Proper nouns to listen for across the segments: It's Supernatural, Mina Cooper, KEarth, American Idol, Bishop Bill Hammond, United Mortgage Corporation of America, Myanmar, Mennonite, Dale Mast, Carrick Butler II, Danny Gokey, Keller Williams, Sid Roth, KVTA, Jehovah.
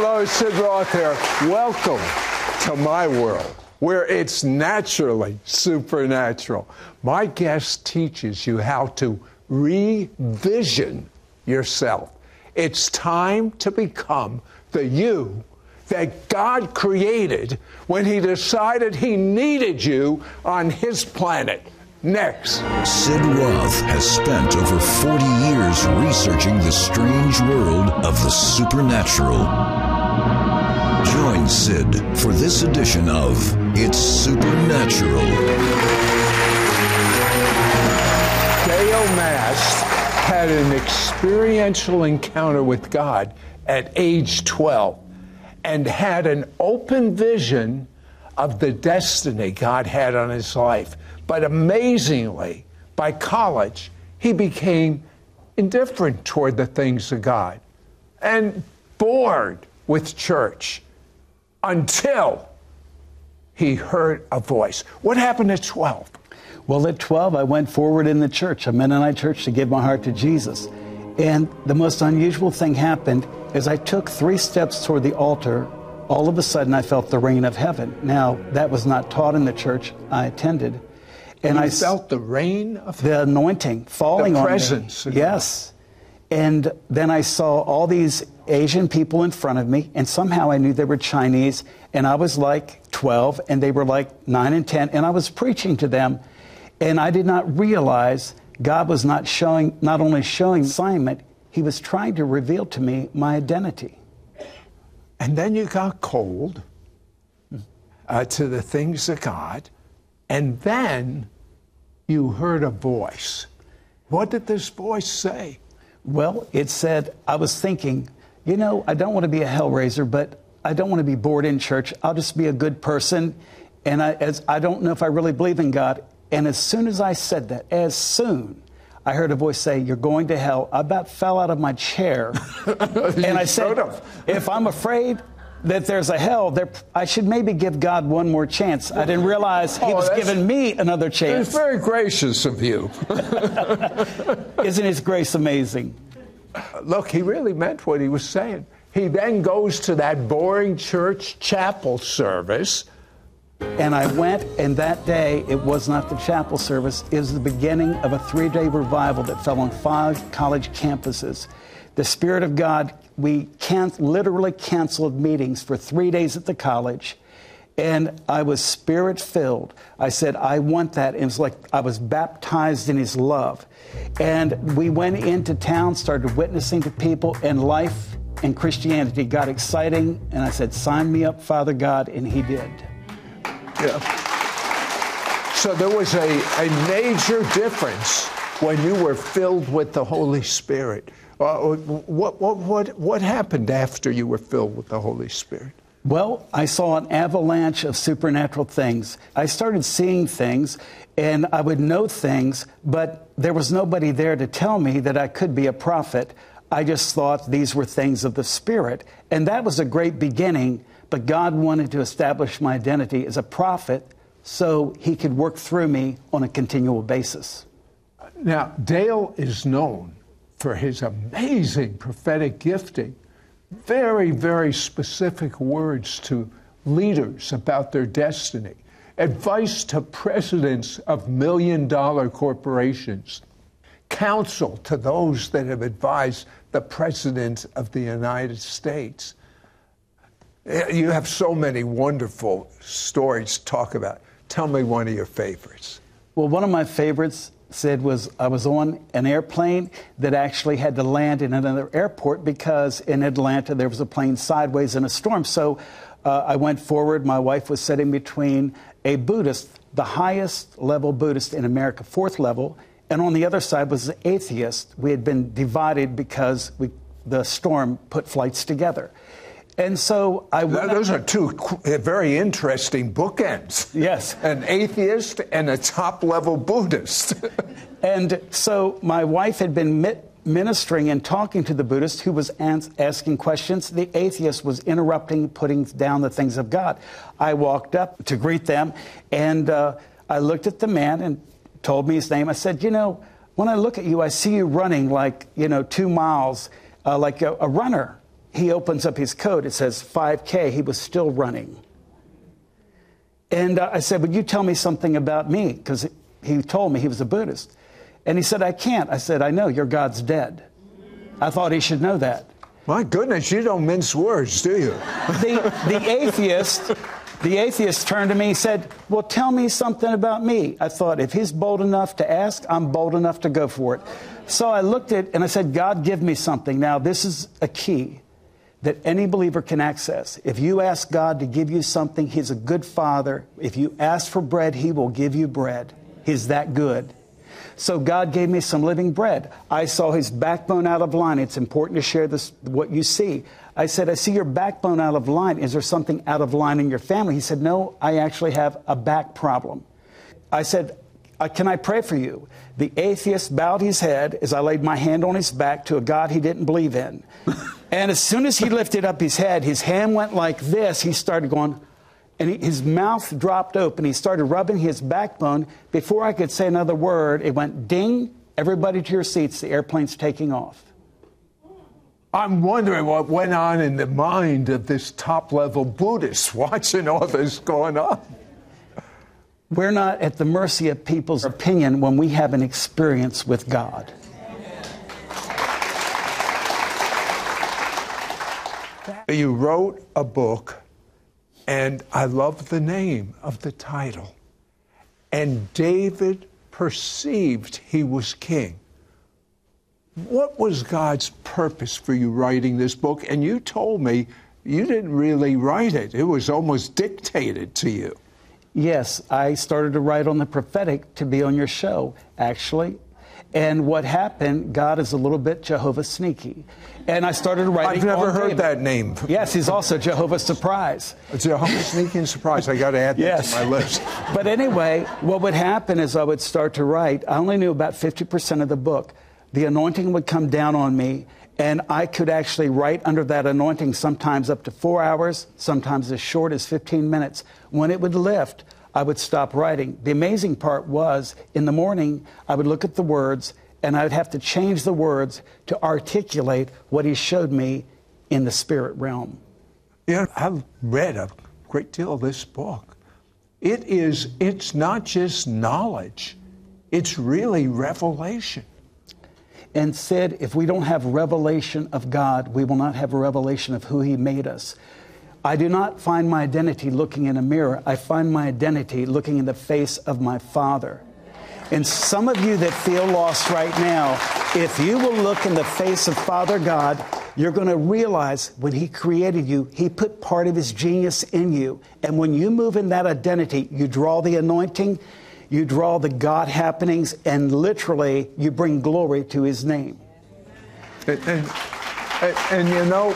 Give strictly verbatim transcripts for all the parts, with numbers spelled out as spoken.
Hello, Sid Roth here. Welcome to my world, where it's naturally supernatural. My guest teaches you how to revision yourself. It's time to become the you that God created when He decided He needed you on His planet. Next. Sid Roth has spent over forty years researching the strange world of the supernatural. Join Sid for this edition of It's Supernatural. Dale Mast had an experiential encounter with God at age twelve and had an open vision of the destiny God had on his life. But amazingly, by college, he became indifferent toward the things of God and bored with church until he heard a voice. What happened at twelve? Well, at twelve, I went forward in the church, a Mennonite church, to give my heart to Jesus. And the most unusual thing happened is I took three steps toward the altar. All of a sudden, I felt the rain of heaven. Now, that was not taught in the church I attended. And you I felt the rain of the anointing falling on me. The presence. Yes. And then I saw all these Asian people in front of me, and somehow I knew they were Chinese, and I was like twelve, and they were like nine and ten, and I was preaching to them, and I did not realize God was not showing, not only showing assignment, He was trying to reveal to me my identity. And then you got cold uh, to the things of God, and then you heard a voice. What did this voice say? Well, it said, I was thinking, you know, I don't want to be a hellraiser, but I don't want to be bored in church. I'll just be a good person, and I, as, I don't know if I really believe in God. And as soon as I said that, as soon, I heard a voice say, you're going to hell. I about fell out of my chair. And I said, if I'm afraid that there's a hell, there, I should maybe give God one more chance. I didn't realize He oh, was giving me another chance. It's very gracious of you. Isn't His grace amazing? Look, He really meant what He was saying. He then goes to that boring church chapel service. And I went, and that day, it was not the chapel service. It was the beginning of a three-day revival that fell on five college campuses. The Spirit of God, we can literally canceled meetings for three days at the college, and I was Spirit-filled. I said, I want that, and it was like I was baptized in His love. And we went into town, started witnessing to people, and life and Christianity got exciting, and I said, sign me up, Father God, and He did. Yeah. So there was a, a major difference when you were filled with the Holy Spirit. Uh, what, what, what, what happened after you were filled with the Holy Spirit? Well, I saw an avalanche of supernatural things. I started seeing things, and I would know things, but there was nobody there to tell me that I could be a prophet. I just thought these were things of the Spirit, and that was a great beginning. But God wanted to establish my identity as a prophet so He could work through me on a continual basis. Now, Dale is known for his amazing prophetic gifting, very, very specific words to leaders about their destiny, advice to presidents of million-dollar corporations, counsel to those that have advised the President of the United States. You have so many wonderful stories to talk about. Tell me one of your favorites. Well, one of my favorites, Sid, was I was on an airplane that actually had to land in another airport because in Atlanta there was a plane sideways in a storm. So uh, I went forward. My wife was sitting between a Buddhist, the highest level Buddhist in America, fourth level, and on the other side was an atheist. We had been divided because we, the storm put flights together. And so I went. Those are two very interesting bookends. Yes. An atheist and a top-level Buddhist. And so my wife had been ministering and talking to the Buddhist who was asking questions. The atheist was interrupting, putting down the things of God. I walked up to greet them, and uh, I looked at the man and told me his name. I said, you know, when I look at you, I see you running like, you know, two miles, uh, like a, a runner. he opens up his coat. It says five K. He was still running. And uh, I said, would you tell me something about me? Because he told me he was a Buddhist. And he said, I can't. I said, I know, your God's dead. I thought he should know that. My goodness, you don't mince words, do you? the, the atheist, the atheist turned to me and said, well, tell me something about me. I thought, if he's bold enough to ask, I'm bold enough to go for it. So I looked at and I said, God, give me something. Now, this is a key that any believer can access. If you ask God to give you something, he's a good father. If you ask for bread, he will give you bread. He's that good. So God gave me some living bread. I saw his backbone out of line. It's important to share this, what you see. I said, I see your backbone out of line. Is there something out of line in your family? He said, no, I actually have a back problem. I said, can I pray for you? The atheist bowed his head as I laid my hand on his back to a God he didn't believe in. And as soon as he lifted up his head, his hand went like this. He started going, and he, his mouth dropped open. He started rubbing his backbone. Before I could say another word, it went ding, everybody to your seats, the airplane's taking off. I'm wondering what went on in the mind of this top-level Buddhist watching all this going on. We're not at the mercy of people's opinion when we have an experience with God. You wrote a book, and I love the name of the title. And David perceived he was king. What was God's purpose for you writing this book? And you told me you didn't really write it. It was almost dictated to you. Yes, I started to write on the prophetic to be on your show, actually. And what happened, God is a little bit Jehovah Sneaky. And I started writing. I've never heard David. That name. Yes, he's also Jehovah Surprise. Jehovah Sneaky and Surprise. I got to add that yes. to my list. But anyway, what would happen is I would start to write. I only knew about fifty percent of the book. The anointing would come down on me, and I could actually write under that anointing sometimes up to four hours, sometimes as short as fifteen minutes. When it would lift, I would stop writing. The amazing part was, in the morning, I would look at the words, and I would have to change the words to articulate what he showed me in the spirit realm. Yeah, I've read a great deal of this book. It is, it's not just knowledge, it's really revelation. And Sid, if we don't have revelation of God, we will not have a revelation of who he made us. I do not find my identity looking in a mirror. I find my identity looking in the face of my Father. And some of you that feel lost right now, if you will look in the face of Father God, you're going to realize when he created you, he put part of his genius in you. And when you move in that identity, you draw the anointing, you draw the God happenings, and literally you bring glory to his name. And, and, and you know,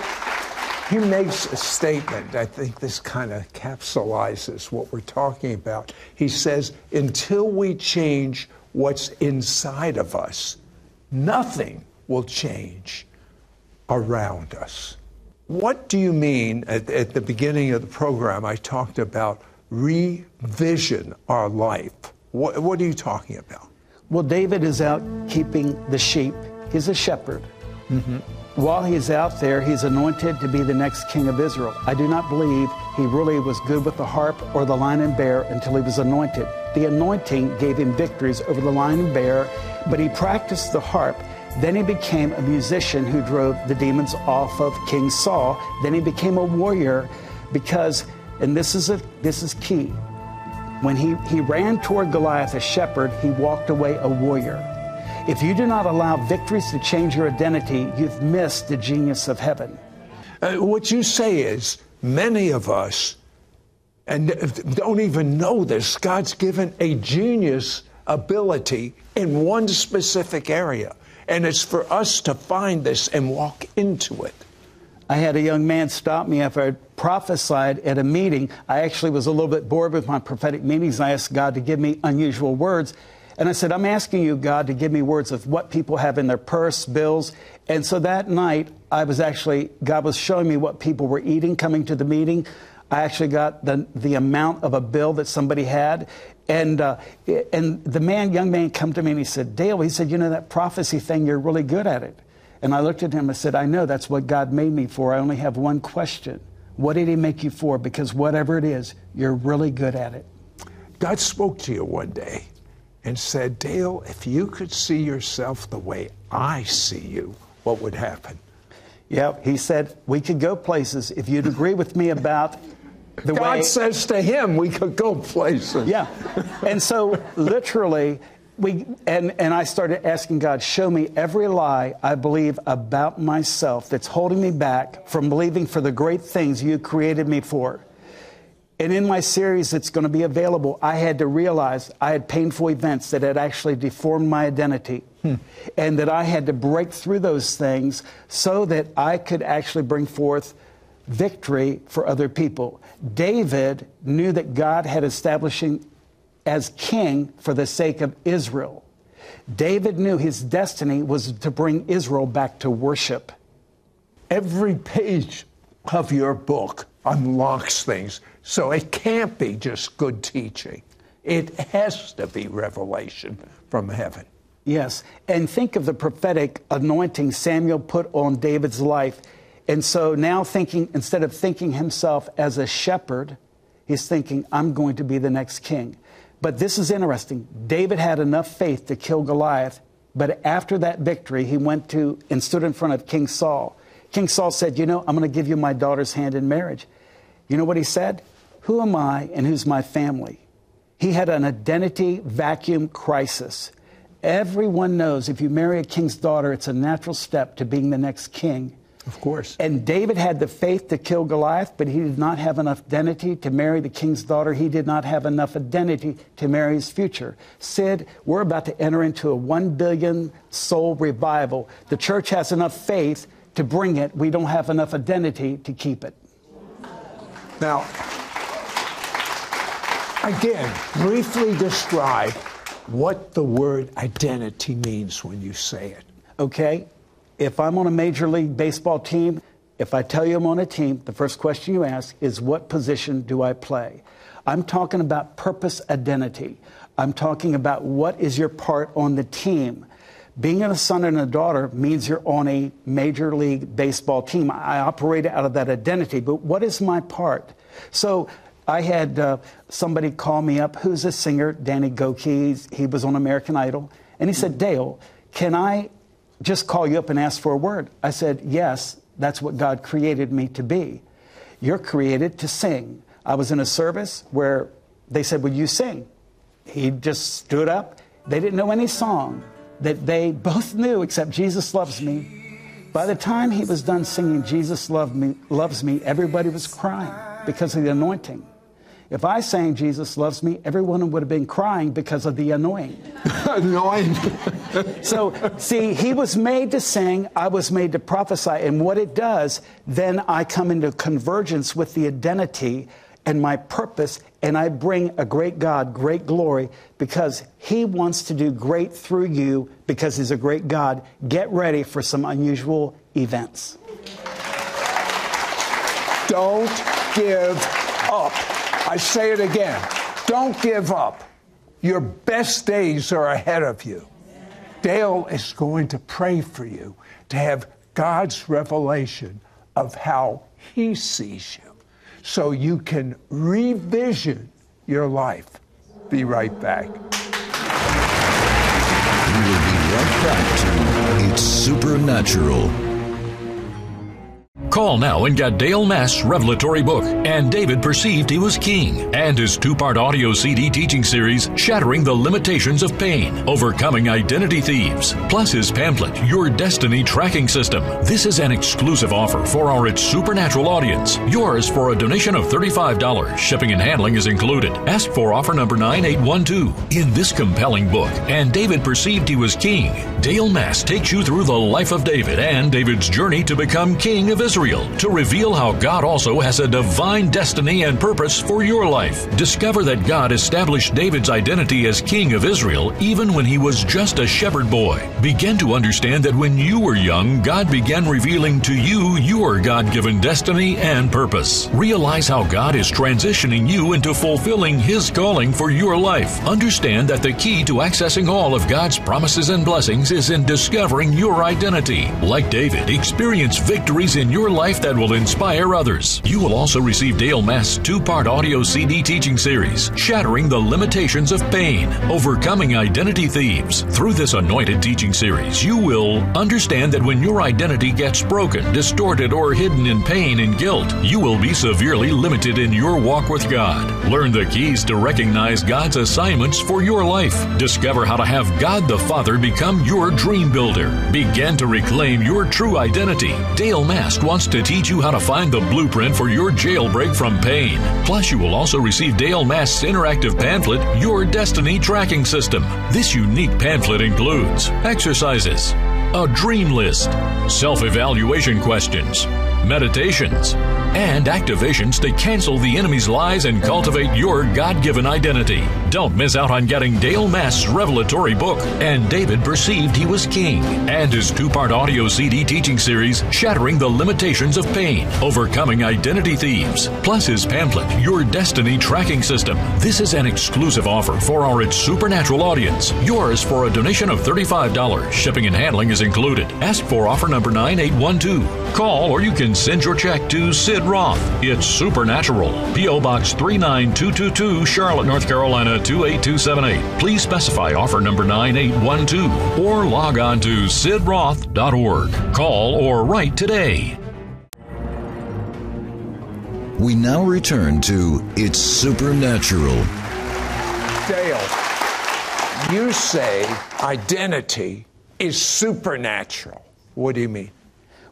he makes a statement. I think this kind of capsulizes what we're talking about. He says, until we change what's inside of us, nothing will change around us. What do you mean? At, at the beginning of the program, I talked about revision our life. What, what are you talking about? Well, David is out keeping the sheep. He's a shepherd. Mm-hmm. While he's out there, he's anointed to be the next king of Israel. I do not believe he really was good with the harp or the lion and bear until he was anointed. The anointing gave him victories over the lion and bear, but he practiced the harp. Then he became a musician who drove the demons off of King Saul. Then he became a warrior because, and this is, a, this is key, when he, he ran toward Goliath, a shepherd, he walked away a warrior. If you do not allow victories to change your identity, you've missed the genius of heaven. Uh, what you say is many of us and don't even know this. God's given a genius ability in one specific area, and it's for us to find this and walk into it. I had a young man stop me after I prophesied at a meeting. I actually was a little bit bored with my prophetic meetings. I asked God to give me unusual words. And I said, I'm asking you, God, to give me words of what people have in their purse, bills. And so that night, I was actually, God was showing me what people were eating coming to the meeting. I actually got the, the amount of a bill that somebody had. And, uh, and the man, young man, come to me and he said, Dale, he said, you know, that prophecy thing, you're really good at it. And I looked at him and said, I know that's what God made me for. I only have one question. What did he make you for? Because whatever it is, you're really good at it. God spoke to you one day and said, Dale, if you could see yourself the way I see you, what would happen? Yeah, he said, we could go places if you'd agree with me about the God way. God says to him, we could go places. Yeah. And so literally, we and, and I started asking God, show me every lie I believe about myself that's holding me back from believing for the great things you created me for. And in my series that's going to be available, I had to realize I had painful events that had actually deformed my identity. Hmm. And that I had to break through those things so that I could actually bring forth victory for other people. David knew that God had established him as king for the sake of Israel. David knew his destiny was to bring Israel back to worship. Every page of your book unlocks things. So it can't be just good teaching. It has to be revelation from heaven. Yes, and think of the prophetic anointing Samuel put on David's life. And so now thinking, instead of thinking himself as a shepherd, he's thinking, I'm going to be the next king. But this is interesting. David had enough faith to kill Goliath, but after that victory, he went to and stood in front of King Saul. King Saul said, you know, I'm going to give you my daughter's hand in marriage. You know what he said? Who am I and who's my family? He had an identity vacuum crisis. Everyone knows if you marry a king's daughter, it's a natural step to being the next king. Of course. And David had the faith to kill Goliath, but he did not have enough identity to marry the king's daughter. He did not have enough identity to marry his future. Sid, we're about to enter into a one billion soul revival. The church has enough faith to bring it. We don't have enough identity to keep it. Now, again, briefly describe what the word identity means when you say it. Okay, if I'm on a Major League Baseball team, if I tell you I'm on a team, the first question you ask is, what position do I play? I'm talking about purpose identity. I'm talking about what is your part on the team. Being a son and a daughter means you're on a Major League Baseball team. I operate out of that identity, but what is my part? So I had uh, somebody call me up, who's a singer, Danny Gokey. He was on American Idol. And he said, Dale, can I just call you up and ask for a word? I said, yes, that's what God created me to be. You're created to sing. I was in a service where they said, will you sing? He just stood up. They didn't know any song that they both knew, except Jesus Loves Me. By the time he was done singing Jesus Love Me, Loves Me, everybody was crying because of the anointing. If I sang Jesus Loves Me, everyone would have been crying because of the anointing. Annoying. So, see, he was made to sing, I was made to prophesy, and what it does, then I come into convergence with the identity and my purpose, and I bring a great God, great glory, because he wants to do great through you because he's a great God. Get ready for some unusual events. Don't give up. I say it again. Don't give up. Your best days are ahead of you. Dale is going to pray for you to have God's revelation of how he sees you, so you can revision your life. Be right back. We will be right back to It's Supernatural. Call now and get Dale Mast's revelatory book, And David Perceived He Was King, and his two-part audio C D teaching series, Shattering the Limitations of Pain, Overcoming Identity Thieves, plus his pamphlet, Your Destiny Tracking System. This is an exclusive offer for our It's Supernatural audience. Yours for a donation of thirty-five dollars. Shipping and handling is included. Ask for offer number nine eight one two. In this compelling book, And David Perceived He Was King, Dale Mast takes you through the life of David and David's journey to become king of Israel. Israel to reveal how God also has a divine destiny and purpose for your life. Discover that God established David's identity as king of Israel even when he was just a shepherd boy. Begin to understand that when you were young, God began revealing to you your God-given destiny and purpose. Realize how God is transitioning you into fulfilling His calling for your life. Understand that the key to accessing all of God's promises and blessings is in discovering your identity. Like David, experience victories in your life that will inspire others. You will also receive Dale Mast's two-part audio C D teaching series, Shattering the Limitations of Pain, Overcoming Identity Thieves. Through this anointed teaching series, you will understand that when your identity gets broken, distorted, or hidden in pain and guilt, you will be severely limited in your walk with God. Learn the keys to recognize God's assignments for your life. Discover how to have God the Father become your dream builder. Begin to reclaim your true identity. Dale Mast wants to teach you how to find the blueprint for your jailbreak from pain. Plus, you will also receive Dale Mast's interactive pamphlet, Your Destiny Tracking System. This unique pamphlet includes exercises, a dream list, self-evaluation questions, meditations, and activations to cancel the enemy's lies and cultivate your God-given identity. Don't miss out on getting Dale Mast's revelatory book, And David Perceived He Was King, and his two-part audio C D teaching series, Shattering the Limitations of Pain, Overcoming Identity Thieves, plus his pamphlet, Your Destiny Tracking System. This is an exclusive offer for our It's Supernatural audience. Yours for a donation of thirty-five dollars. Shipping and handling is included. Ask for offer number nine eight one two. Call or you can send your check to Sid Roth. It's Supernatural. P O. Box three nine two two two, Charlotte, North Carolina two eight two seven eight. Please specify offer number nine eight one two or log on to sid roth dot org. Call or write today. We now return to It's Supernatural. Dale, you say identity is supernatural. What do you mean?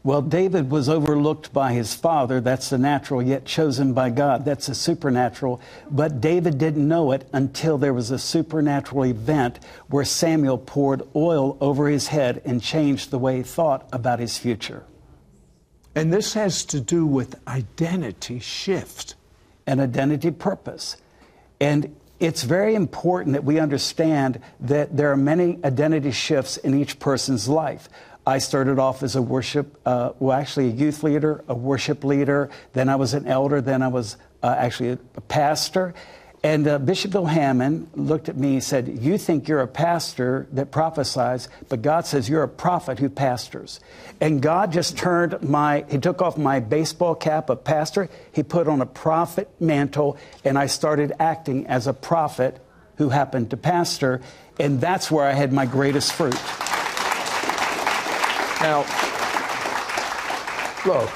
Well, David was overlooked by his father. That's the natural, yet chosen by God. That's the supernatural. But David didn't know it until there was a supernatural event where Samuel poured oil over his head and changed the way he thought about his future. And this has to do with identity shift. And identity purpose. And it's very important that we understand that there are many identity shifts in each person's life. I started off as a worship, uh, well, actually a youth leader, a worship leader. Then I was an elder. Then I was uh, actually a, a pastor. And uh, Bishop Bill Hammond looked at me and said, you think you're a pastor that prophesies, but God says you're a prophet who pastors. And God just turned my, he took off my baseball cap of pastor. He put on a prophet mantle, and I started acting as a prophet who happened to pastor. And that's where I had my greatest fruit. Now, look,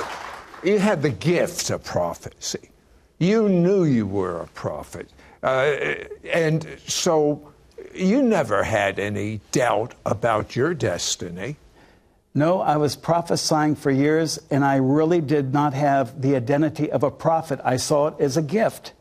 you had the gift of prophecy. You knew you were a prophet. Uh, and so you never had any doubt about your destiny. No, I was prophesying for years, and I really did not have the identity of a prophet. I saw it as a gift.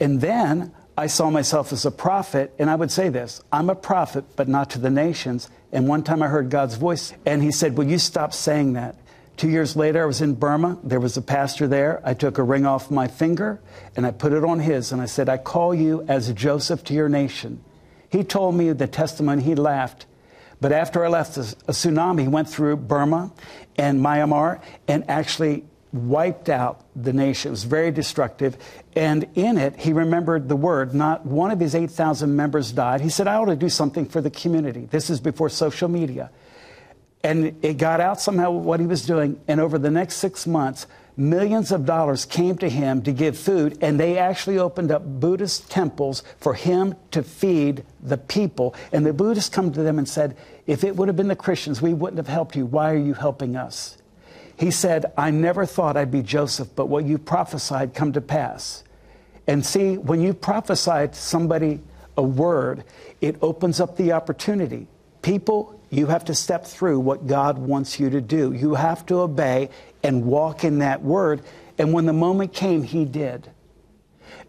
And then I saw myself as a prophet, and I would say this, I'm a prophet, but not to the nations. And one time I heard God's voice, and He said, will you stop saying that? Two years later, I was in Burma. There was a pastor there. I took a ring off my finger, and I put it on his, and I said, I call you as Joseph to your nation. He told me the testimony. He laughed. But after I left, a tsunami went through Burma and Myanmar and actually wiped out the nation. It was very destructive. And in it, he remembered the word. Not one of his eight thousand members died. He said, I ought to do something for the community. This is before social media. And it got out somehow what he was doing. And over the next six months, millions of dollars came to him to give food. And they actually opened up Buddhist temples for him to feed the people. And the Buddhists come to them and said, if it would have been the Christians, we wouldn't have helped you. Why are you helping us? He said, I never thought I'd be Joseph, but what you prophesied come to pass. And see, when you prophesy to somebody a word, it opens up the opportunity. People, you have to step through what God wants you to do. You have to obey and walk in that word. And when the moment came, He did.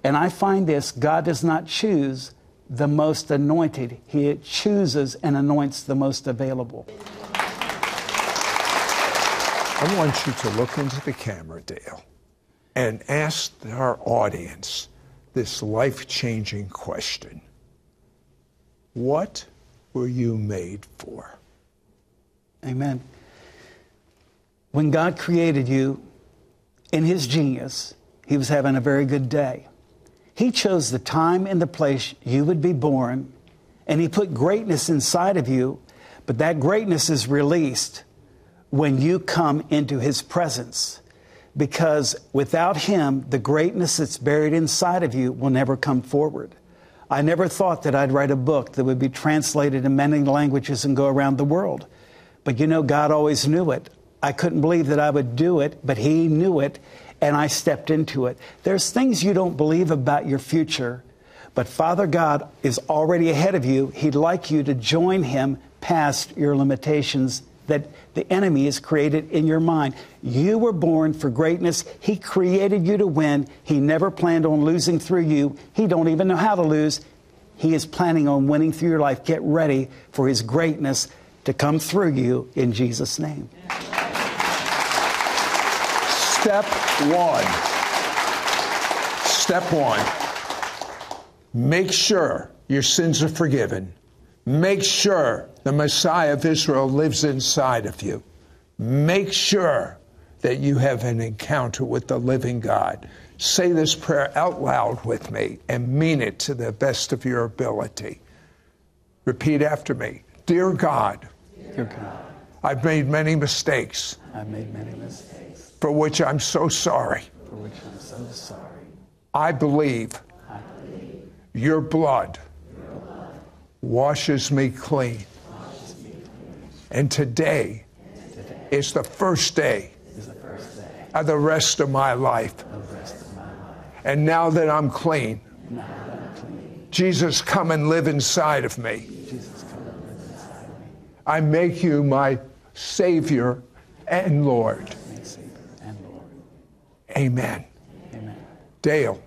And I find this, God does not choose the most anointed. He chooses and anoints the most available. I want you to look into the camera, Dale, and ask our audience this life-changing question. What were you made for? Amen. When God created you, in his genius, he was having a very good day. He chose the time and the place you would be born, and he put greatness inside of you, but that greatness is released when you come into his presence, because without him, the greatness that's buried inside of you will never come forward. I never thought that I'd write a book that would be translated in many languages and go around the world. But you know, God always knew it. I couldn't believe that I would do it, but he knew it, and I stepped into it. There's things you don't believe about your future, but Father God is already ahead of you. He'd like you to join him past your limitations that the enemy has created in your mind. You were born for greatness. He created you to win. He never planned on losing through you. He don't even know how to lose. He is planning on winning through your life. Get ready for his greatness to come through you in Jesus' name. Step one. Step one. Make sure your sins are forgiven. Make sure the Messiah of Israel lives inside of you. Make sure that you have an encounter with the living God. Say this prayer out loud with me and mean it to the best of your ability. Repeat after me. Dear God, Dear God, I've made many mistakes. I've made many mistakes. For which I'm so sorry. For which I'm so sorry. I believe, I believe your blood, your blood washes me clean. Washes me clean. And today, and today is the first day, is the first day of the rest of my life. The rest of my life. And now that I'm clean, now that I'm clean, Jesus, come and live inside of me. Jesus, I make you my Savior and Lord. Savior and Lord. Amen. Amen. Dale,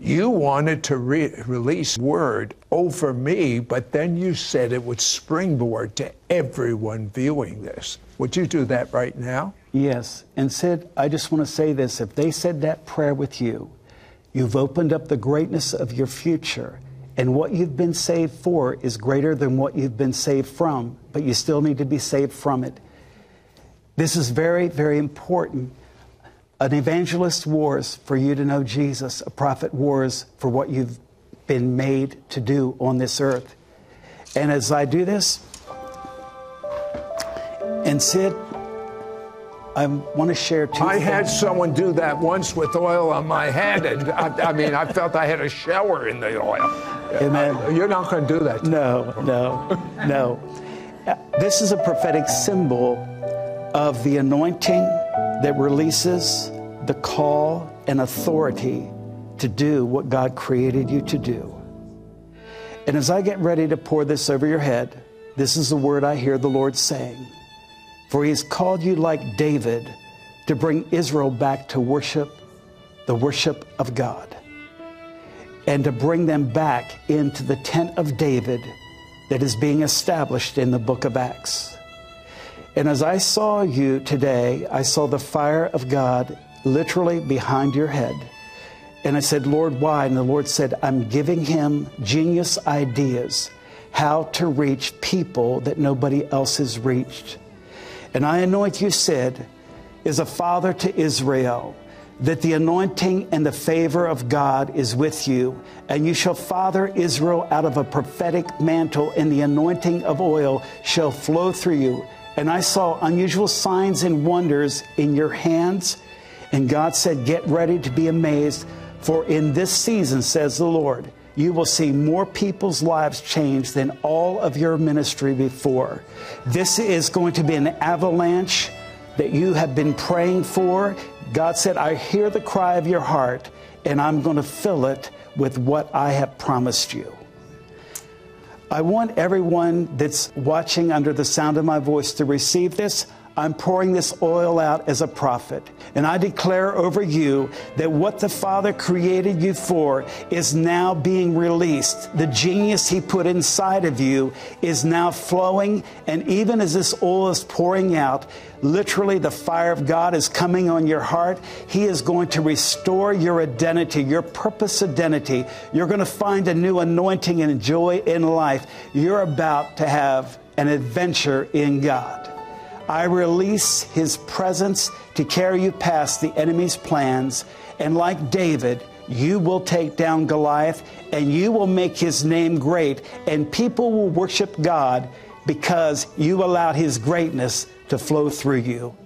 you wanted to re release word over me, but then you said it would springboard to everyone viewing this. Would you do that right now? Yes. And Sid, I just want to say this. If they said that prayer with you, you've opened up the greatness of your future. And what you've been saved for is greater than what you've been saved from, but you still need to be saved from it. This is very, very important. An evangelist wars for you to know Jesus. A prophet wars for what you've been made to do on this earth. And as I do this, and Sid, I want to share two I things. Had someone do that once with oil on my head, and I, I mean, I felt I had a shower in the oil. Amen. I, you're not going to do that. No, no, no. This is a prophetic symbol of the anointing that releases the call and authority to do what God created you to do. And as I get ready to pour this over your head, this is the word I hear the Lord saying. For he has called you like David to bring Israel back to worship, the worship of God, and to bring them back into the tent of David that is being established in the book of Acts. And as I saw you today, I saw the fire of God literally behind your head. And I said, Lord, why? And the Lord said, I'm giving him genius ideas, how to reach people that nobody else has reached. And I anoint you, Sid, as a father to Israel, that the anointing and the favor of God is with you, and you shall father Israel out of a prophetic mantle, and the anointing of oil shall flow through you. And I saw unusual signs and wonders in your hands, and God said, get ready to be amazed, for in this season, says the Lord, you will see more people's lives changed than all of your ministry before. This is going to be an avalanche that you have been praying for. God said, I hear the cry of your heart, and I'm going to fill it with what I have promised you. I want everyone that's watching under the sound of my voice to receive this. I'm pouring this oil out as a prophet, and I declare over you that what the Father created you for is now being released. The genius He put inside of you is now flowing, and even as this oil is pouring out, literally the fire of God is coming on your heart. He is going to restore your identity, your purpose identity. You're going to find a new anointing and joy in life. You're about to have an adventure in God. I release His presence to carry you past the enemy's plans. And like David, you will take down Goliath, and you will make His name great, and people will worship God because you allowed His greatness to flow through you.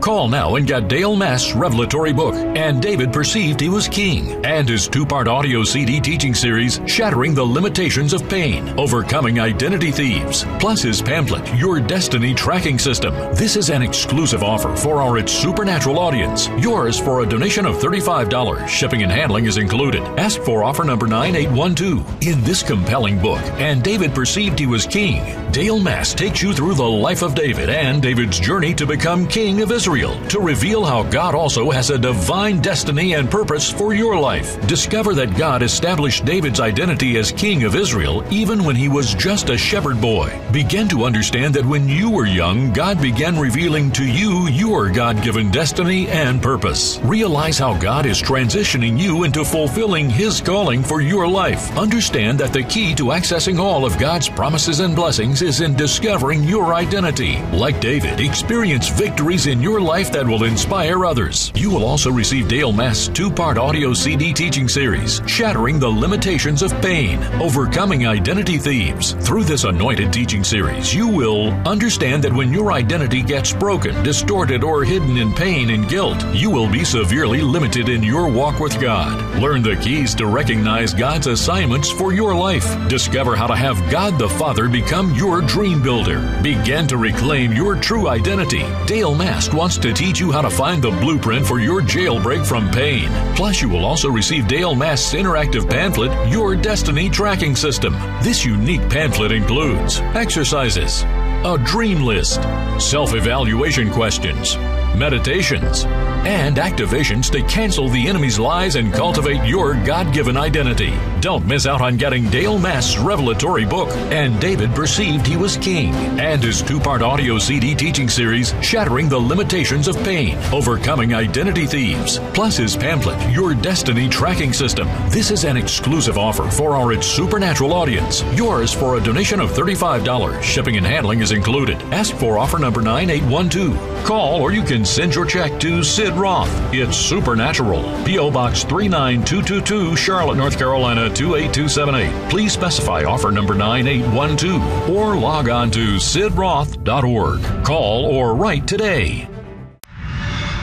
Call now and get Dale Mast's revelatory book, And David Perceived He Was King, and his two-part audio C D teaching series, Shattering the Limitations of Pain, Overcoming Identity Thieves, plus his pamphlet, Your Destiny Tracking System. This is an exclusive offer for our It's Supernatural audience. Yours for a donation of thirty-five dollars. Shipping and handling is included. Ask for offer number nine eight one two. In this compelling book, And David Perceived He Was King, Dale Mast takes you through the life of David and David's journey to become king of Israel, to reveal how God also has a divine destiny and purpose for your life. Discover that God established David's identity as king of Israel even when he was just a shepherd boy. Begin to understand that when you were young, God began revealing to you your God-given destiny and purpose. Realize how God is transitioning you into fulfilling His calling for your life. Understand that the key to accessing all of God's promises and blessings is in discovering your identity. Like David, experience victories in your your life that will inspire others. You will also receive Dale Mast's two-part audio C D teaching series, Shattering the Limitations of Pain, Overcoming Identity Thieves. Through this anointed teaching series, you will understand that when your identity gets broken, distorted, or hidden in pain and guilt, you will be severely limited in your walk with God. Learn the keys to recognize God's assignments for your life. Discover how to have God the Father become your dream builder. Begin to reclaim your true identity. Dale Mast wants to teach you how to find the blueprint for your jailbreak from pain. Plus, you will also receive Dale Mast's interactive pamphlet, Your Destiny Tracking System. This unique pamphlet includes exercises, a dream list, self-evaluation questions, meditations, and activations to cancel the enemy's lies and cultivate your God-given identity. Don't miss out on getting Dale Mast's revelatory book, And David Perceived He Was King, and his two-part audio C D teaching series, Shattering the Limitations of Pain, Overcoming Identity Thieves, plus his pamphlet, Your Destiny Tracking System. This is an exclusive offer for our It's Supernatural audience. Yours for a donation of thirty-five dollars. Shipping and handling is included. Ask for offer number nine eight one two. Call or you can send your check to Sid Roth. It's Supernatural. P O Box three nine two two two, Charlotte, North Carolina two eight two seven eight. Please specify offer number nine eight one two or log on to sid roth dot org. Call or write today.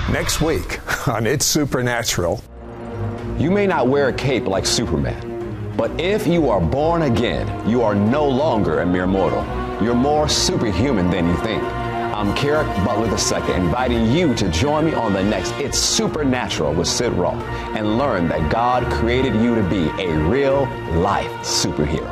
Next week on It's Supernatural. You may not wear a cape like Superman, but if you are born again, you are no longer a mere mortal. You're more superhuman than you think. I'm Carrick Butler the Second, inviting you to join me on the next It's Supernatural with Sid Roth and learn that God created you to be a real-life superhero.